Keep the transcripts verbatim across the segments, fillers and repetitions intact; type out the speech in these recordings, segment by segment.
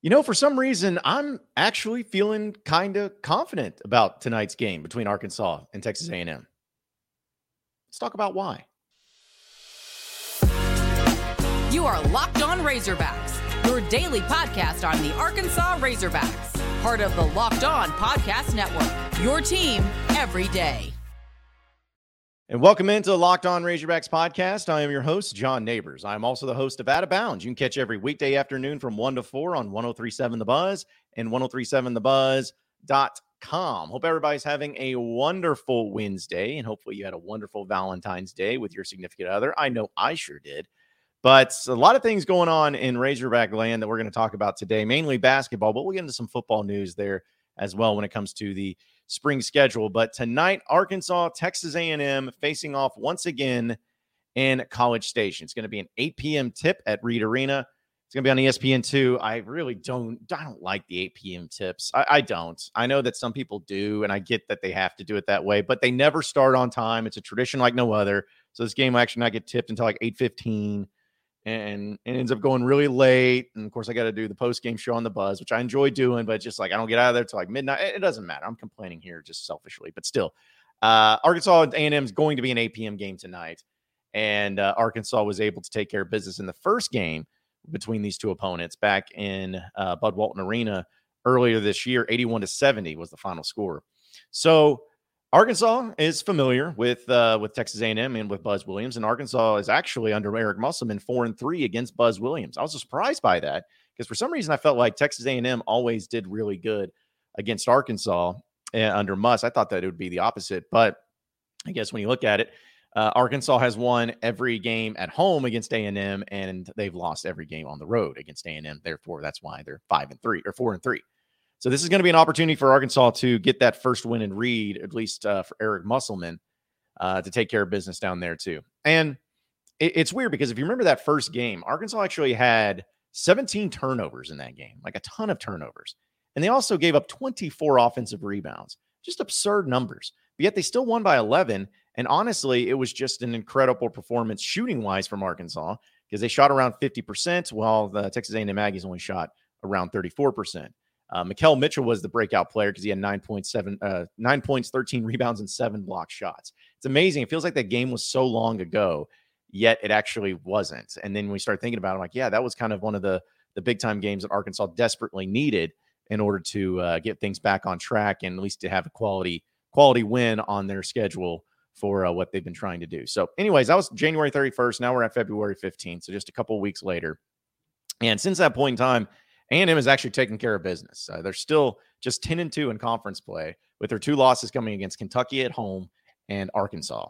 You know, for some reason, I'm actually feeling kind of confident about tonight's game between Arkansas and Texas A and M. Let's talk about why. You are Locked On Razorbacks, your daily podcast on the Arkansas Razorbacks, part of the Locked On Podcast Network, your team every day. And welcome into the Locked On Razorbacks podcast. I am your host, John Neighbors. I am also the host of Out of Bounds. You can catch every weekday afternoon from one to four on ten thirty-seven The Buzz and ten thirty-seven the buzz dot com. Hope everybody's having a wonderful Wednesday, and hopefully you had a wonderful Valentine's Day with your significant other. I know I sure did. But a lot of things going on in Razorback land that we're going to talk about today, mainly basketball, but we'll get into some football news there as well when it comes to the spring schedule. But tonight, Arkansas, Texas A and M facing off once again in College Station. It's going to be an eight p.m. tip at Reed Arena. It's going to be on E S P N two. I really don't, I don't like the eight p.m. tips. I, I don't. I know that some people do, and I get that they have to do it that way, but they never start on time. It's a tradition like no other. So this game will actually not get tipped until like eight fifteen, and it ends up going really late. And of course, I got to do the post-game show on the Buzz, which I enjoy doing, but just like I don't get out of there till like midnight. It doesn't matter. I'm complaining here just selfishly, but still, uh, Arkansas A and M is going to be an eight p.m. game tonight, and uh, Arkansas was able to take care of business in the first game between these two opponents back in uh, Bud Walton Arena earlier this year. eighty-one to seventy was the final score. So Arkansas is familiar with uh, with Texas A and M and with Buzz Williams, and Arkansas is actually under Eric Musselman four and three against Buzz Williams. I was surprised by that because for some reason I felt like Texas A and M always did really good against Arkansas under Muss. I thought that it would be the opposite, but I guess when you look at it, uh, Arkansas has won every game at home against A and M, and they've lost every game on the road against A and M. Therefore, that's why they're five and three or four and three. So this is going to be an opportunity for Arkansas to get that first win and Reed, at least uh, for Eric Musselman, uh, to take care of business down there too. And it, it's weird because if you remember that first game, Arkansas actually had seventeen turnovers in that game, like a ton of turnovers. And they also gave up twenty-four offensive rebounds, just absurd numbers. But yet they still won by eleven. And honestly, it was just an incredible performance shooting-wise from Arkansas because they shot around fifty percent, while the Texas A and M Aggies only shot around thirty-four percent. Uh, Mikel Mitchell was the breakout player because he had nine point seven, uh, nine points, thirteen rebounds, and seven block shots. It's amazing. It feels like that game was so long ago, yet it actually wasn't. And then we start thinking about it, I'm like, yeah, that was kind of one of the, the big-time games that Arkansas desperately needed in order to uh, get things back on track and at least to have a quality quality win on their schedule for uh, what they've been trying to do. So anyways, that was January thirty-first. Now we're at February fifteenth, so just a couple of weeks later. And since that point in time, A and M is actually taking care of business. Uh, they're still just ten and two in conference play with their two losses coming against Kentucky at home and Arkansas.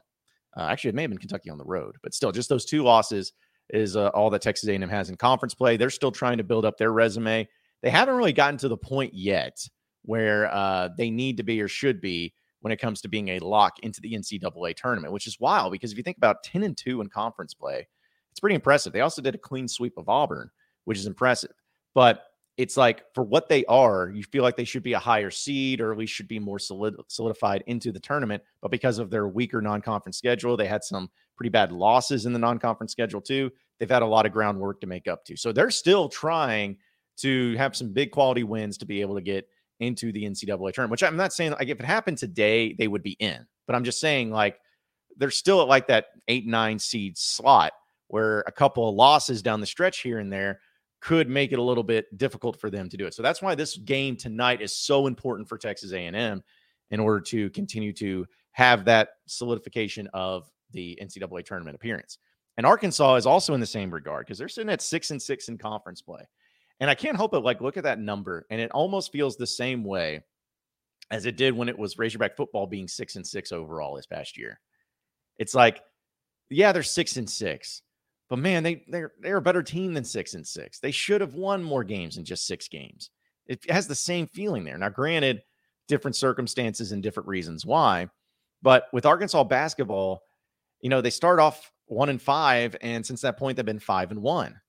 Uh, actually, it may have been Kentucky on the road, but still just those two losses is uh, all that Texas A and M has in conference play. They're still trying to build up their resume. They haven't really gotten to the point yet where uh, they need to be or should be when it comes to being a lock into the N C double A tournament, which is wild because if you think about ten and two in conference play, it's pretty impressive. They also did a clean sweep of Auburn, which is impressive. But it's like for what they are, you feel like they should be a higher seed or at least should be more solid, solidified into the tournament. But because of their weaker non-conference schedule, they had some pretty bad losses in the non-conference schedule too. They've had a lot of groundwork to make up to. So they're still trying to have some big quality wins to be able to get into the N C double A tournament, which I'm not saying like if it happened today, they would be in. But I'm just saying like they're still at like that eight, nine seed slot where a couple of losses down the stretch here and there could make it a little bit difficult for them to do it. So that's why this game tonight is so important for Texas A and M in order to continue to have that solidification of the N C double A tournament appearance. And Arkansas is also in the same regard because they're sitting at six and six in conference play. And I can't help but like look at that number, and it almost feels the same way as it did when it was Razorback football being six and six overall this past year. It's like, yeah, they're six and six. But man, they they're they're a better team than six and six. They should have won more games than just six games. It has the same feeling there. Now, granted, different circumstances and different reasons why, but with Arkansas basketball, you know, they start off one and five, and since that point, they've been five and one.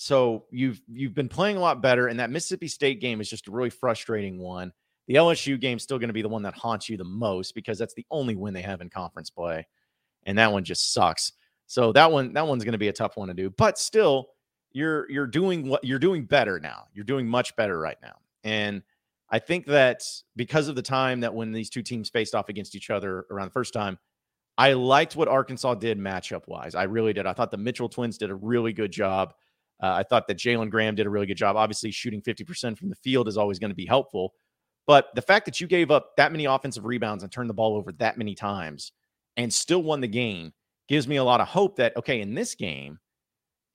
So you've you've been playing a lot better, and that Mississippi State game is just a really frustrating one. The L S U game is still going to be the one that haunts you the most because that's the only win they have in conference play, and that one just sucks. So that one, that one's going to be a tough one to do, but still you're you're doing what you're doing better now. You're doing much better right now. And I think that because of the time that when these two teams faced off against each other around the first time, I liked what Arkansas did matchup wise. I really did. I thought the Mitchell twins did a really good job. Uh, I thought that Jalen Graham did a really good job. Obviously, shooting fifty percent from the field is always going to be helpful. But the fact that you gave up that many offensive rebounds and turned the ball over that many times and still won the game gives me a lot of hope that, okay, in this game,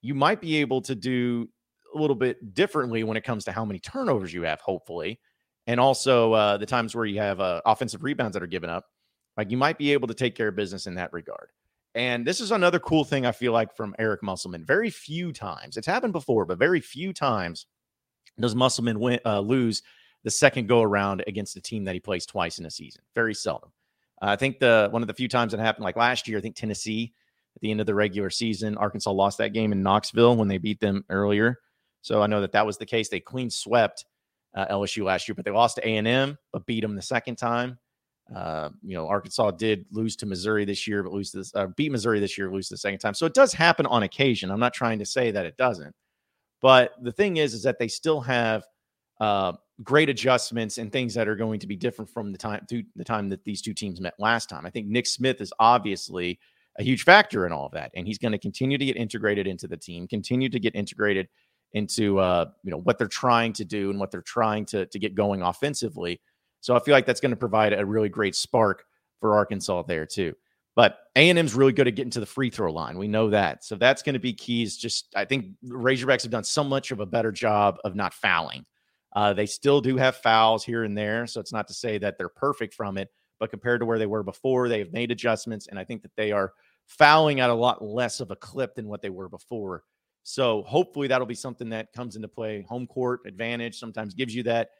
you might be able to do a little bit differently when it comes to how many turnovers you have, hopefully. And also uh, the times where you have uh, offensive rebounds that are given up, like you might be able to take care of business in that regard. And this is another cool thing I feel like from Eric Musselman. Very few times, it's happened before, but very few times does Musselman win, uh, lose the second go around against a team that he plays twice in a season. Very seldom. Uh, I think the one of the few times that happened, like last year, I think Tennessee at the end of the regular season, Arkansas lost that game in Knoxville when they beat them earlier. So I know that that was the case. They clean swept uh, L S U last year, but they lost to A and M, but beat them the second time. Uh, you know, Arkansas did lose to Missouri this year, but lose to this, uh, beat Missouri this year, lose the second time. So it does happen on occasion. I'm not trying to say that it doesn't, but the thing is, is that they still have uh, great adjustments and things that are going to be different from the time through the time that these two teams met last time. I think Nick Smith is obviously a huge factor in all of that, and he's going to continue to get integrated into the team, continue to get integrated into uh, you know what they're trying to do and what they're trying to to get going offensively. So I feel like that's going to provide a really great spark for Arkansas there too. But A and M's really good at getting to the free throw line. We know that. So that's going to be keys. Just I think Razorbacks have done so much of a better job of not fouling. Uh, they still do have fouls here and there. So it's not to say that they're perfect from it, but compared to where they were before, they have made adjustments. And I think that they are fouling at a lot less of a clip than what they were before. So hopefully that'll be something that comes into play. Home court advantage sometimes gives you that.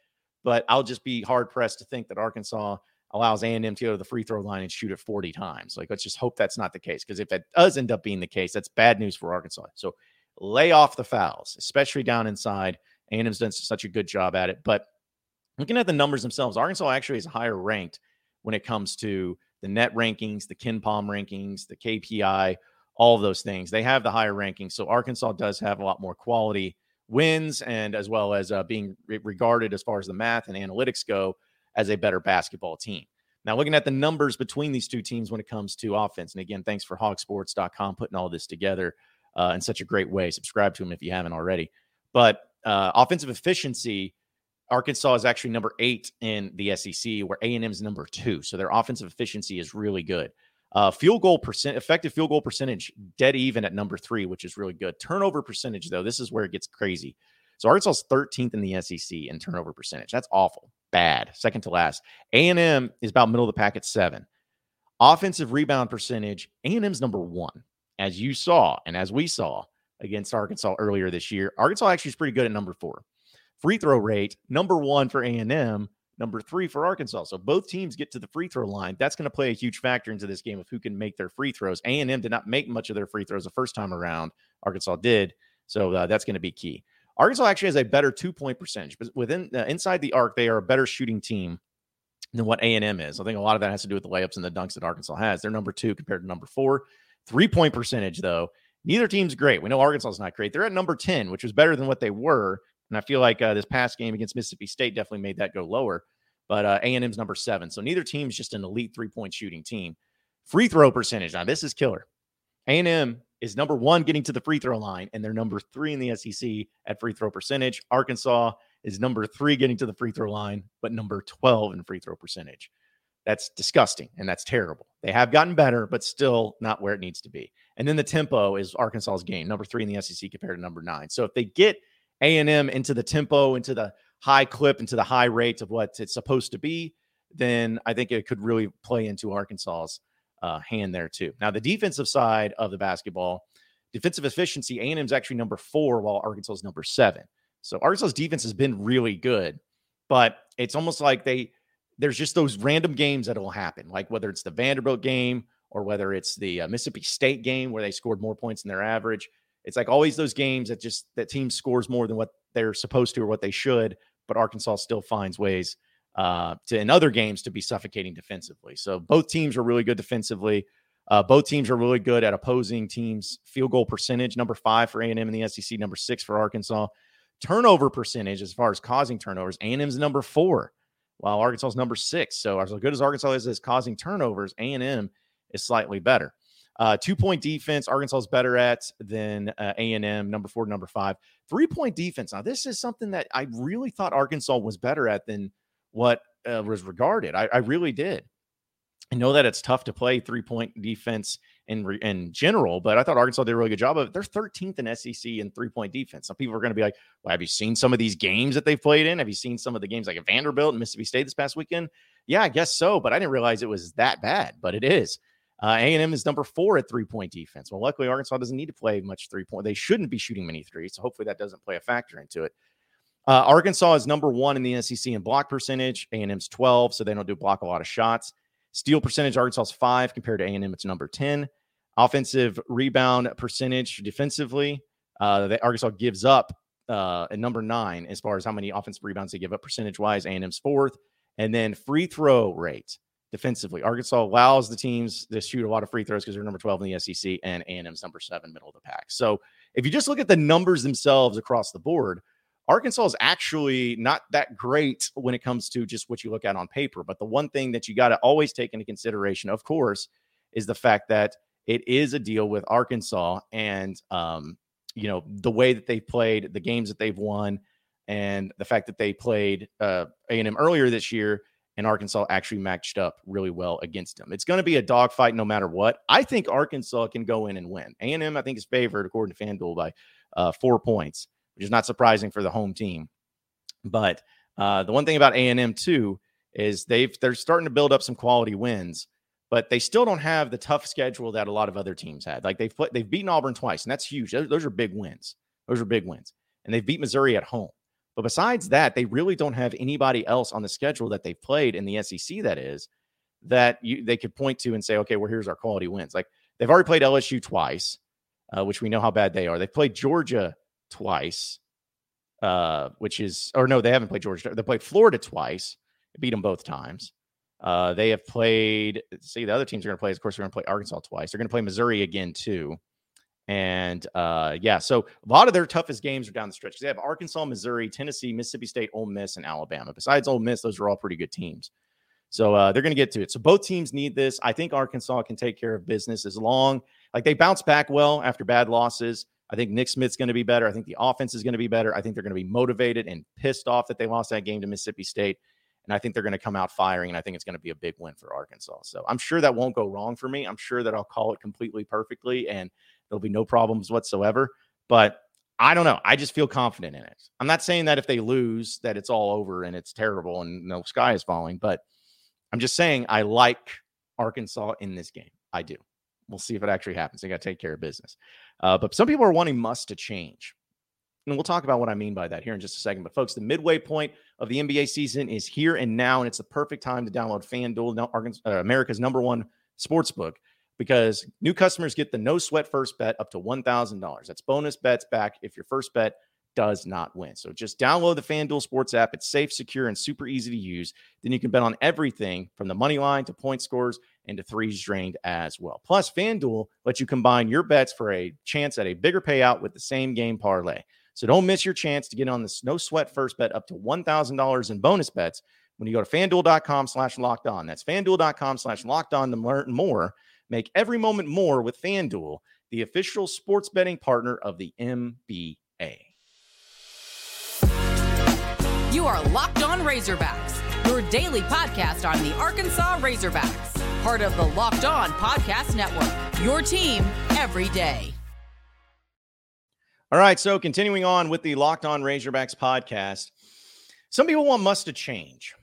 But I'll just be hard-pressed to think that Arkansas allows A and M to go to the free throw line and shoot it forty times. Like, let's just hope that's not the case, because if that does end up being the case, that's bad news for Arkansas. So lay off the fouls, especially down inside. A and M's done such a good job at it. But looking at the numbers themselves, Arkansas actually is higher ranked when it comes to the net rankings, the KenPom rankings, the K P I, all of those things. They have the higher rankings, so Arkansas does have a lot more quality wins, and as well as uh, being re- regarded as far as the math and analytics go as a better basketball team. Now, looking at the numbers between these two teams when it comes to offense, and again, thanks for hog sports dot com putting all this together uh, in such a great way. Subscribe to them if you haven't already. But uh, offensive efficiency, Arkansas is actually number eight in the S E C, where A and M's number two. So their offensive efficiency is really good. Uh, field goal percent, effective field goal percentage, dead even at number three, which is really good. Turnover percentage, though, this is where it gets crazy. So Arkansas thirteenth in the S E C in turnover percentage. That's awful, bad, second to last. A and M is about middle of the pack at seven. Offensive rebound percentage, A and M's number one. As you saw and as we saw against Arkansas earlier this year, Arkansas actually is pretty good at number four. Free throw rate, number one for A and M. Number three for Arkansas. So both teams get to the free throw line. That's going to play a huge factor into this game of who can make their free throws. A and M did not make much of their free throws the first time around. Arkansas did. So uh, that's going to be key. Arkansas actually has a better two-point percentage. But within uh, inside the arc, they are a better shooting team than what A and M is. I think a lot of that has to do with the layups and the dunks that Arkansas has. They're number two compared to number four. Three-point percentage, though, neither team's great. We know Arkansas is not great. They're at number ten, which was better than what they were. And I feel like uh, this past game against Mississippi State definitely made that go lower. But uh, A and M's number seven. So neither team's just an elite three-point shooting team. Free throw percentage. Now, this is killer. A and M is number one getting to the free throw line, and they're number three in the S E C at free throw percentage. Arkansas is number three getting to the free throw line, but number twelve in free throw percentage. That's disgusting, and that's terrible. They have gotten better, but still not where it needs to be. And then the tempo is Arkansas's game, number three in the S E C compared to number nine. So if they get A and M into the tempo, into the high clip, into the high rate of what it's supposed to be, then I think it could really play into Arkansas's uh, hand there too. Now, the defensive side of the basketball, defensive efficiency, A and M's actually number four, while Arkansas is number seven. So Arkansas's defense has been really good, but it's almost like they there's just those random games that will happen, like whether it's the Vanderbilt game or whether it's the uh, Mississippi State game where they scored more points than their average. It's like always those games that just that team scores more than what they're supposed to or what they should, but Arkansas still finds ways uh, to in other games to be suffocating defensively. So both teams are really good defensively. Uh, both teams are really good at opposing teams' field goal percentage, number five for A and M in the S E C, number six for Arkansas. Turnover percentage, as far as causing turnovers, A and M's number four, while Arkansas's number six. So as good as Arkansas is as causing turnovers, A and M is slightly better. Uh, two-point defense, Arkansas is better at than uh, A and M, number four, number five. Three-point defense, now this is something that I really thought Arkansas was better at than what uh, was regarded. I, I really did. I know that it's tough to play three-point defense in, re- in general, but I thought Arkansas did a really good job of it. They're thirteenth in S E C in three-point defense. Some people are going to be like, well, have you seen some of these games that they've played in? Have you seen some of the games like at Vanderbilt and Mississippi State this past weekend? Yeah, I guess so, but I didn't realize it was that bad, but it is. Uh, A and M is number four at three-point defense. Well, luckily, Arkansas doesn't need to play much three-point. They shouldn't be shooting many threes, so hopefully that doesn't play a factor into it. Uh, Arkansas is number one in the S E C in block percentage. A and M's twelve, so they don't do block a lot of shots. Steal percentage, Arkansas's five compared to A and M, it's number ten. Offensive rebound percentage defensively, uh, that Arkansas gives up uh, at number nine as far as how many offensive rebounds they give up percentage-wise. A and M's fourth. And then free throw rate defensively. Arkansas allows the teams to shoot a lot of free throws because they're number twelve in the S E C, and A and M's number seven, middle of the pack. So if you just look at the numbers themselves across the board, Arkansas is actually not that great when it comes to just what you look at on paper. But the one thing that you got to always take into consideration, of course, is the fact that it is a deal with Arkansas and, um, you know, the way that they played, the games that they've won, and the fact that they played uh, A and M earlier this year, and Arkansas actually matched up really well against them. It's going to be a dogfight no matter what. I think Arkansas can go in and win. A and M, I think, is favored, according to FanDuel, by uh, four points. Which is not surprising for the home team. But uh, the one thing about A and M, too, is they've, they're starting to build up some quality wins, but they still don't have the tough schedule that a lot of other teams had. Like, they've, put, they've beaten Auburn twice, and that's huge. Those, those are big wins. Those are big wins. And they've beat Missouri at home. But besides that, they really don't have anybody else on the schedule that they've played in the S E C, that is, that you, they could point to and say, okay, well, here's our quality wins. Like, they've already played L S U twice, uh, which we know how bad they are. They've played Georgia twice, uh, which is, or no, they haven't played Georgia. They played Florida twice, beat them both times. Uh, they have played, see, the other teams are going to play, of course, they're going to play Arkansas twice. They're going to play Missouri again, too. And uh, yeah, so a lot of their toughest games are down the stretch. They have Arkansas, Missouri, Tennessee, Mississippi State, Ole Miss, and Alabama. Besides Ole Miss, those are all pretty good teams. So uh, they're going to get to it. So both teams need this. I think Arkansas can take care of business as long, like they bounce back well after bad losses. I think Nick Smith's going to be better. I think the offense is going to be better. I think they're going to be motivated and pissed off that they lost that game to Mississippi State. And I think they're going to come out firing, and I think it's going to be a big win for Arkansas. So I'm sure that won't go wrong for me. I'm sure that I'll call it completely perfectly, and there'll be no problems whatsoever. But I don't know. I just feel confident in it. I'm not saying that if they lose that it's all over and it's terrible and no sky is falling, but I'm just saying I like Arkansas in this game. I do. We'll see if it actually happens. They got to take care of business. Uh, but some people are wanting Muss to change. And we'll talk about what I mean by that here in just a second. But, folks, the midway point of the N B A season is here and now, and it's the perfect time to download FanDuel, America's number one sportsbook, because new customers get the no-sweat first bet up to one thousand dollars. That's bonus bets back if your first bet does not win. So just download the FanDuel Sports app. It's safe, secure, and super easy to use. Then you can bet on everything from the money line to point scores and to threes drained as well. Plus, FanDuel lets you combine your bets for a chance at a bigger payout with the same game parlay. So don't miss your chance to get on this no sweat first bet up to one thousand dollars in bonus bets when you go to FanDuel.com slash locked on. That's FanDuel.com slash locked on to learn more. Make every moment more with FanDuel, the official sports betting partner of the N B A. You are Locked On Razorbacks, your daily podcast on the Arkansas Razorbacks, part of the Locked On Podcast Network, your team every day. All right, so continuing on with the Locked On Razorbacks podcast, some people want Muss to change.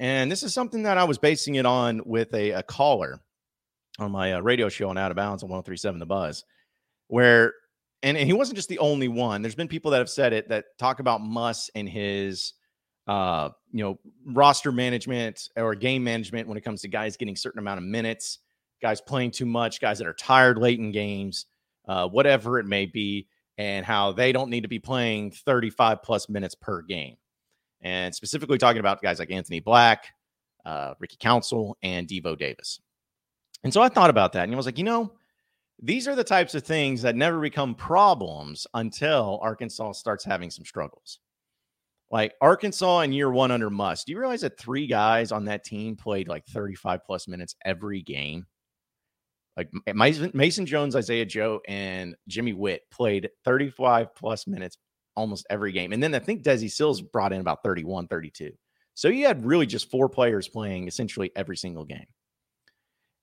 And this is something that I was basing it on with a, a caller on my uh, radio show on Out of Bounds on ten thirty-seven The Buzz, where, and, and he wasn't just the only one. There's been people that have said it that talk about Muss and his Uh, you know, roster management or game management when it comes to guys getting a certain amount of minutes, guys playing too much, guys that are tired late in games, uh, whatever it may be, and how they don't need to be playing thirty-five plus minutes per game. And specifically talking about guys like Anthony Black, uh, Ricky Council, and Devo Davis. And so I thought about that, and I was like, you know, these are the types of things that never become problems until Arkansas starts having some struggles. Like Arkansas in year one under Muss, do you realize that three guys on that team played like thirty-five plus minutes every game? Like Mason Jones, Isaiah Joe, and Jimmy Witt played thirty-five plus minutes almost every game. And then I think Desi Sills brought in about thirty-one, thirty-two. So you had really just four players playing essentially every single game.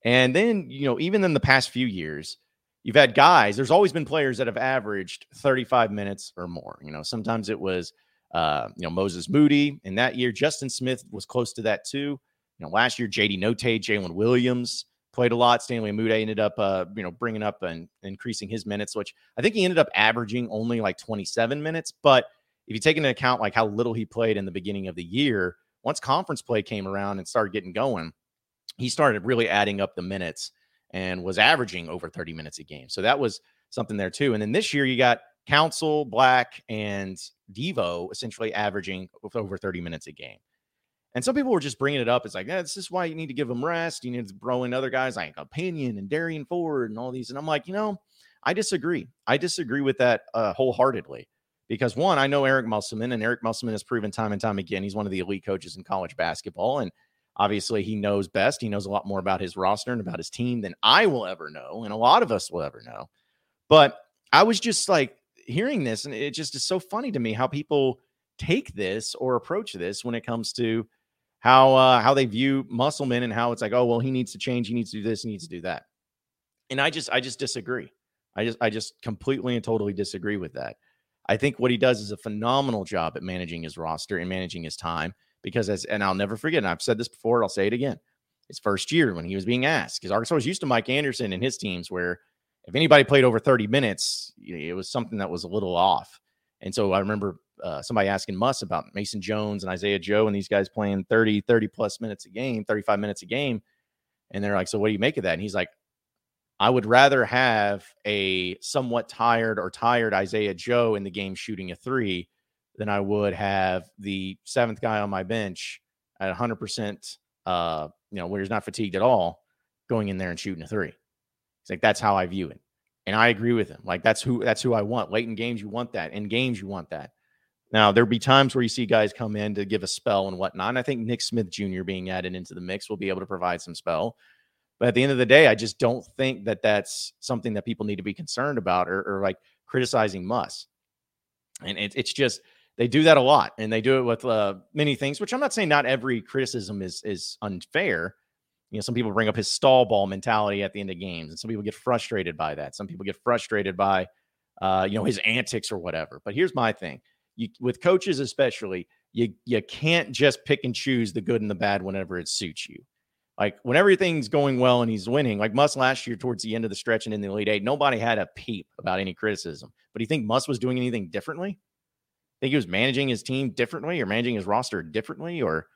And then, you know, even in the past few years, you've had guys, there's always been players that have averaged thirty-five minutes or more. You know, sometimes it was, uh, you know, Moses Moody. And that year, Justin Smith was close to that too. You know, last year, J D. Notay, Jalen Williams played a lot. Stanley Umude ended up, uh, you know, bringing up and increasing his minutes, which I think he ended up averaging only like twenty-seven minutes. But if you take into account like how little he played in the beginning of the year, once conference play came around and started getting going, he started really adding up the minutes and was averaging over thirty minutes a game. So that was something there too. And then this year you got Council, Black, and Devo essentially averaging over thirty minutes a game. And some people were just bringing it up. It's like, yeah, this is why you need to give them rest. You need to throw in other guys like Opinion and Darian Ford and all these. And I'm like, you know, I disagree. I disagree with that uh, wholeheartedly. Because one, I know Eric Musselman, and Eric Musselman has proven time and time again, he's one of the elite coaches in college basketball. And obviously, he knows best. He knows a lot more about his roster and about his team than I will ever know, and a lot of us will ever know. But I was just like hearing this, and it just is so funny to me how people take this or approach this when it comes to how uh, how they view Musselman and how it's like, oh, well, he needs to change. He needs to do this. He needs to do that. And I just I just disagree. I just I just completely and totally disagree with that. I think what he does is a phenomenal job at managing his roster and managing his time. Because, as, and I'll never forget, and I've said this before, I'll say it again, his first year when he was being asked, because Arkansas was used to Mike Anderson and his teams where if anybody played over thirty minutes, it was something that was a little off. And so I remember uh, somebody asking Muss about Mason Jones and Isaiah Joe and these guys playing thirty, thirty plus minutes a game, thirty-five minutes a game. And they're like, so what do you make of that? And he's like, I would rather have a somewhat tired or tired Isaiah Joe in the game shooting a three than I would have the seventh guy on my bench at one hundred percent, uh, you know, where he's not fatigued at all, going in there and shooting a three. It's like, that's how I view it. And I agree with him. Like, that's who that's who I want. Late in games, you want that. In games, you want that. Now, there'll be times where you see guys come in to give a spell and whatnot. And I think Nick Smith Junior being added into the mix will be able to provide some spell. But at the end of the day, I just don't think that that's something that people need to be concerned about or, or like, criticizing Muss. And it, it's just... They do that a lot, and they do it with uh, many things, which I'm not saying not every criticism is is unfair. You know, some people bring up his stall ball mentality at the end of games, and some people get frustrated by that. Some people get frustrated by, uh, you know, his antics or whatever. But here's my thing. You, with coaches especially, you you can't just pick and choose the good and the bad whenever it suits you. Like, when everything's going well and he's winning, like Muss last year towards the end of the stretch and in the Elite Eight, nobody had a peep about any criticism. But do you think Muss was doing anything differently? Think he was managing his team differently or managing his roster differently or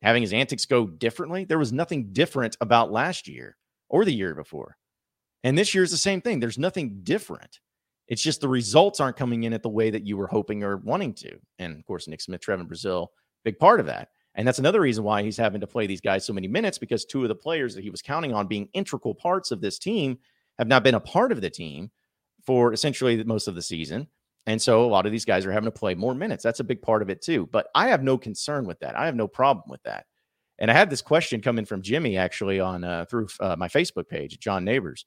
having his antics go differently? There was nothing different about last year or the year before. And this year is the same thing. There's nothing different. It's just the results aren't coming in at the way that you were hoping or wanting to. And, of course, Nick Smith, Trevin Brazil, big part of that. And that's another reason why he's having to play these guys so many minutes, because two of the players that he was counting on being integral parts of this team have not been a part of the team for essentially most of the season. And so a lot of these guys are having to play more minutes. That's a big part of it too. But I have no concern with that. I have no problem with that. And I had this question coming from Jimmy actually on uh, through uh, my Facebook page, John Neighbors.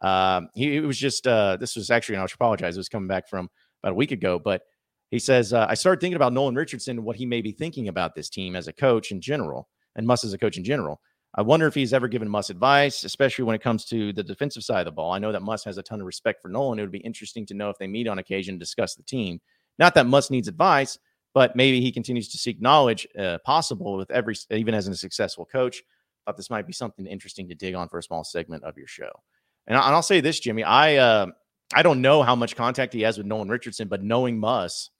Um, he it was just uh, this was actually, and I should apologize, it was coming back from about a week ago. But he says, uh, I started thinking about Nolan Richardson and what he may be thinking about this team as a coach in general, and Muss as a coach in general. I wonder if he's ever given Muss advice, especially when it comes to the defensive side of the ball. I know that Muss has a ton of respect for Nolan. It would be interesting to know if they meet on occasion and discuss the team. Not that Muss needs advice, but maybe he continues to seek knowledge uh, possible with every, even as a successful coach. I thought this might be something interesting to dig on for a small segment of your show. And, I, and I'll say this, Jimmy, I uh, I don't know how much contact he has with Nolan Richardson, but knowing Muss,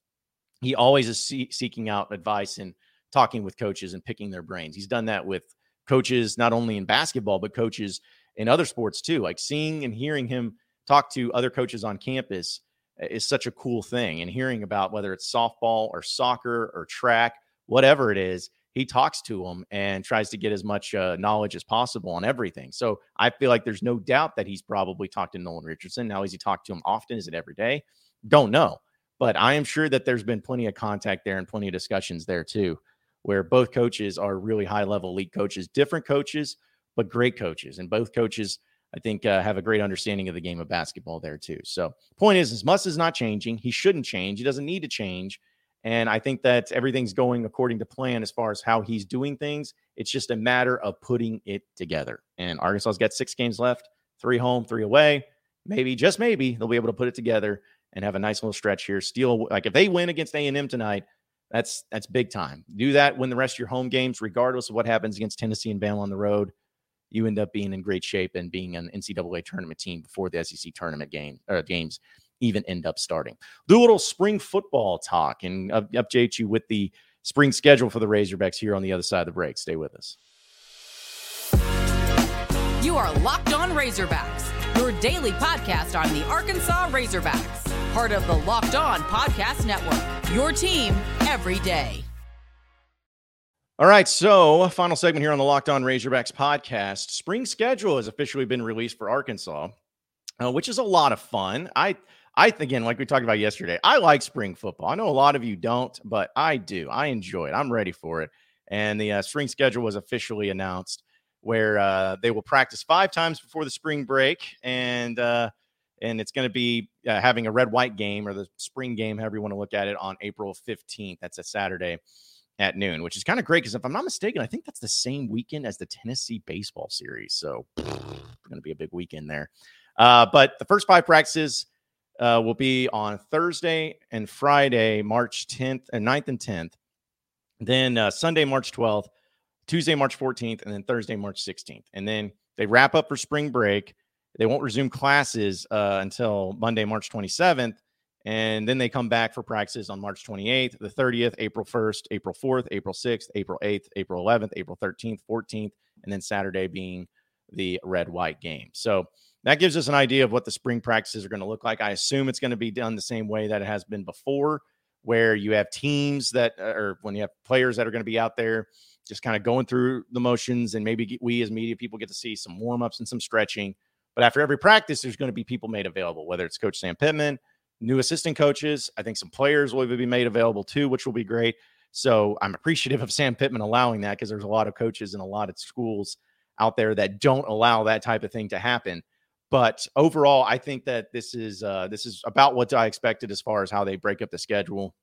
he always is see- seeking out advice and talking with coaches and picking their brains. He's done that with coaches, not only in basketball, but coaches in other sports too. Like seeing and hearing him talk to other coaches on campus is such a cool thing. And hearing about whether it's softball or soccer or track, whatever it is, he talks to them and tries to get as much uh, knowledge as possible on everything. So I feel like there's no doubt that he's probably talked to Nolan Richardson. Now, is he talked to him often? Is it every day? Don't know. But I am sure that there's been plenty of contact there and plenty of discussions there too, where both coaches are really high-level elite coaches, different coaches, but great coaches. And both coaches, I think, uh, have a great understanding of the game of basketball there too. So point is, is Muss is not changing. He shouldn't change. He doesn't need to change. And I think that everything's going according to plan as far as how he's doing things. It's just a matter of putting it together. And Arkansas's got six games left, three home, three away. Maybe, just maybe, they'll be able to put it together and have a nice little stretch here. Steal, like if they win against A and M tonight, that's that's big time. Do that, win the rest of your home games, regardless of what happens against Tennessee and Bama on the road. You end up being in great shape and being an N C double A tournament team before the S E C tournament game or games even end up starting. Do a little spring football talk and update you with the spring schedule for the Razorbacks here on the other side of the break. Stay with us. You are Locked On Razorbacks, your daily podcast on the Arkansas Razorbacks, part of the Locked On Podcast Network, your team every day. All right, so final segment here on the Locked On Razorbacks podcast. Spring schedule has officially been released for Arkansas, uh, which is a lot of fun. I, I again, like we talked about yesterday, I like spring football. I know a lot of you don't, but I do. I enjoy it. I'm ready for it. And the uh, spring schedule was officially announced, where uh, they will practice five times before the spring break, and uh, and it's going to be uh, having a red-white game, or the spring game, however you want to look at it, on April fifteenth. That's a Saturday at noon, which is kind of great because if I'm not mistaken, I think that's the same weekend as the Tennessee baseball series. So it's going to be a big weekend there. Uh, but the first five practices uh, will be on Thursday and Friday, March tenth and ninth and tenth. Then uh, Sunday, March twelfth, Tuesday, March fourteenth, and then Thursday, March sixteenth. And then they wrap up for spring break. They won't resume classes uh, until Monday, March twenty-seventh. And then they come back for practices on March twenty-eighth, the thirtieth, April first, April fourth, April sixth, April eighth, April eleventh, April thirteenth, fourteenth, and then Saturday being the red-white game. So that gives us an idea of what the spring practices are going to look like. I assume it's going to be done the same way that it has been before, where you have teams that, or when you have players that are going to be out there just kind of going through the motions, and maybe we as media people get to see some warm-ups and some stretching. But after every practice, there's going to be people made available, whether it's Coach Sam Pittman, new assistant coaches. I think some players will be made available too, which will be great. So I'm appreciative of Sam Pittman allowing that, because there's a lot of coaches and a lot of schools out there that don't allow that type of thing to happen. But overall, I think that this is uh, this is about what I expected as far as how they break up the schedule.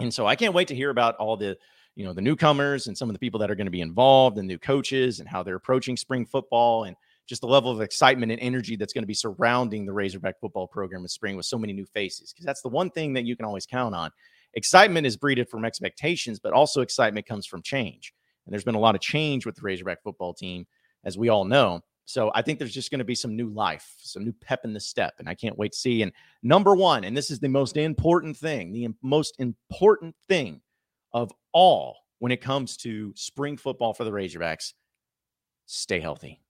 And so I can't wait to hear about all the, you know, the newcomers and some of the people that are going to be involved, and new coaches, and how they're approaching spring football, and just the level of excitement and energy that's going to be surrounding the Razorback football program in spring with so many new faces. Because that's the one thing that you can always count on. Excitement is bred from expectations, but also excitement comes from change. And there's been a lot of change with the Razorback football team, as we all know. So I think there's just going to be some new life, some new pep in the step, and I can't wait to see. And number one, and this is the most important thing, the most important thing of all when it comes to spring football for the Razorbacks, stay healthy.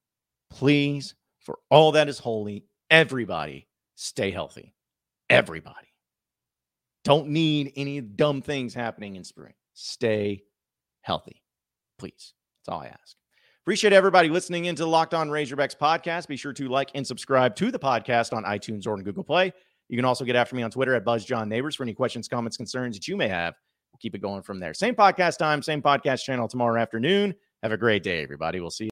Please, for all that is holy, everybody stay healthy. Everybody. Don't need any dumb things happening in spring. Stay healthy. Please. That's all I ask. Appreciate everybody listening into the Locked On Razorbacks podcast. Be sure to like and subscribe to the podcast on iTunes or on Google Play. You can also get after me on Twitter at Buzz John Neighbors for any questions, comments, concerns that you may have. We'll keep it going from there. Same podcast time, same podcast channel tomorrow afternoon. Have a great day, everybody. We'll see you.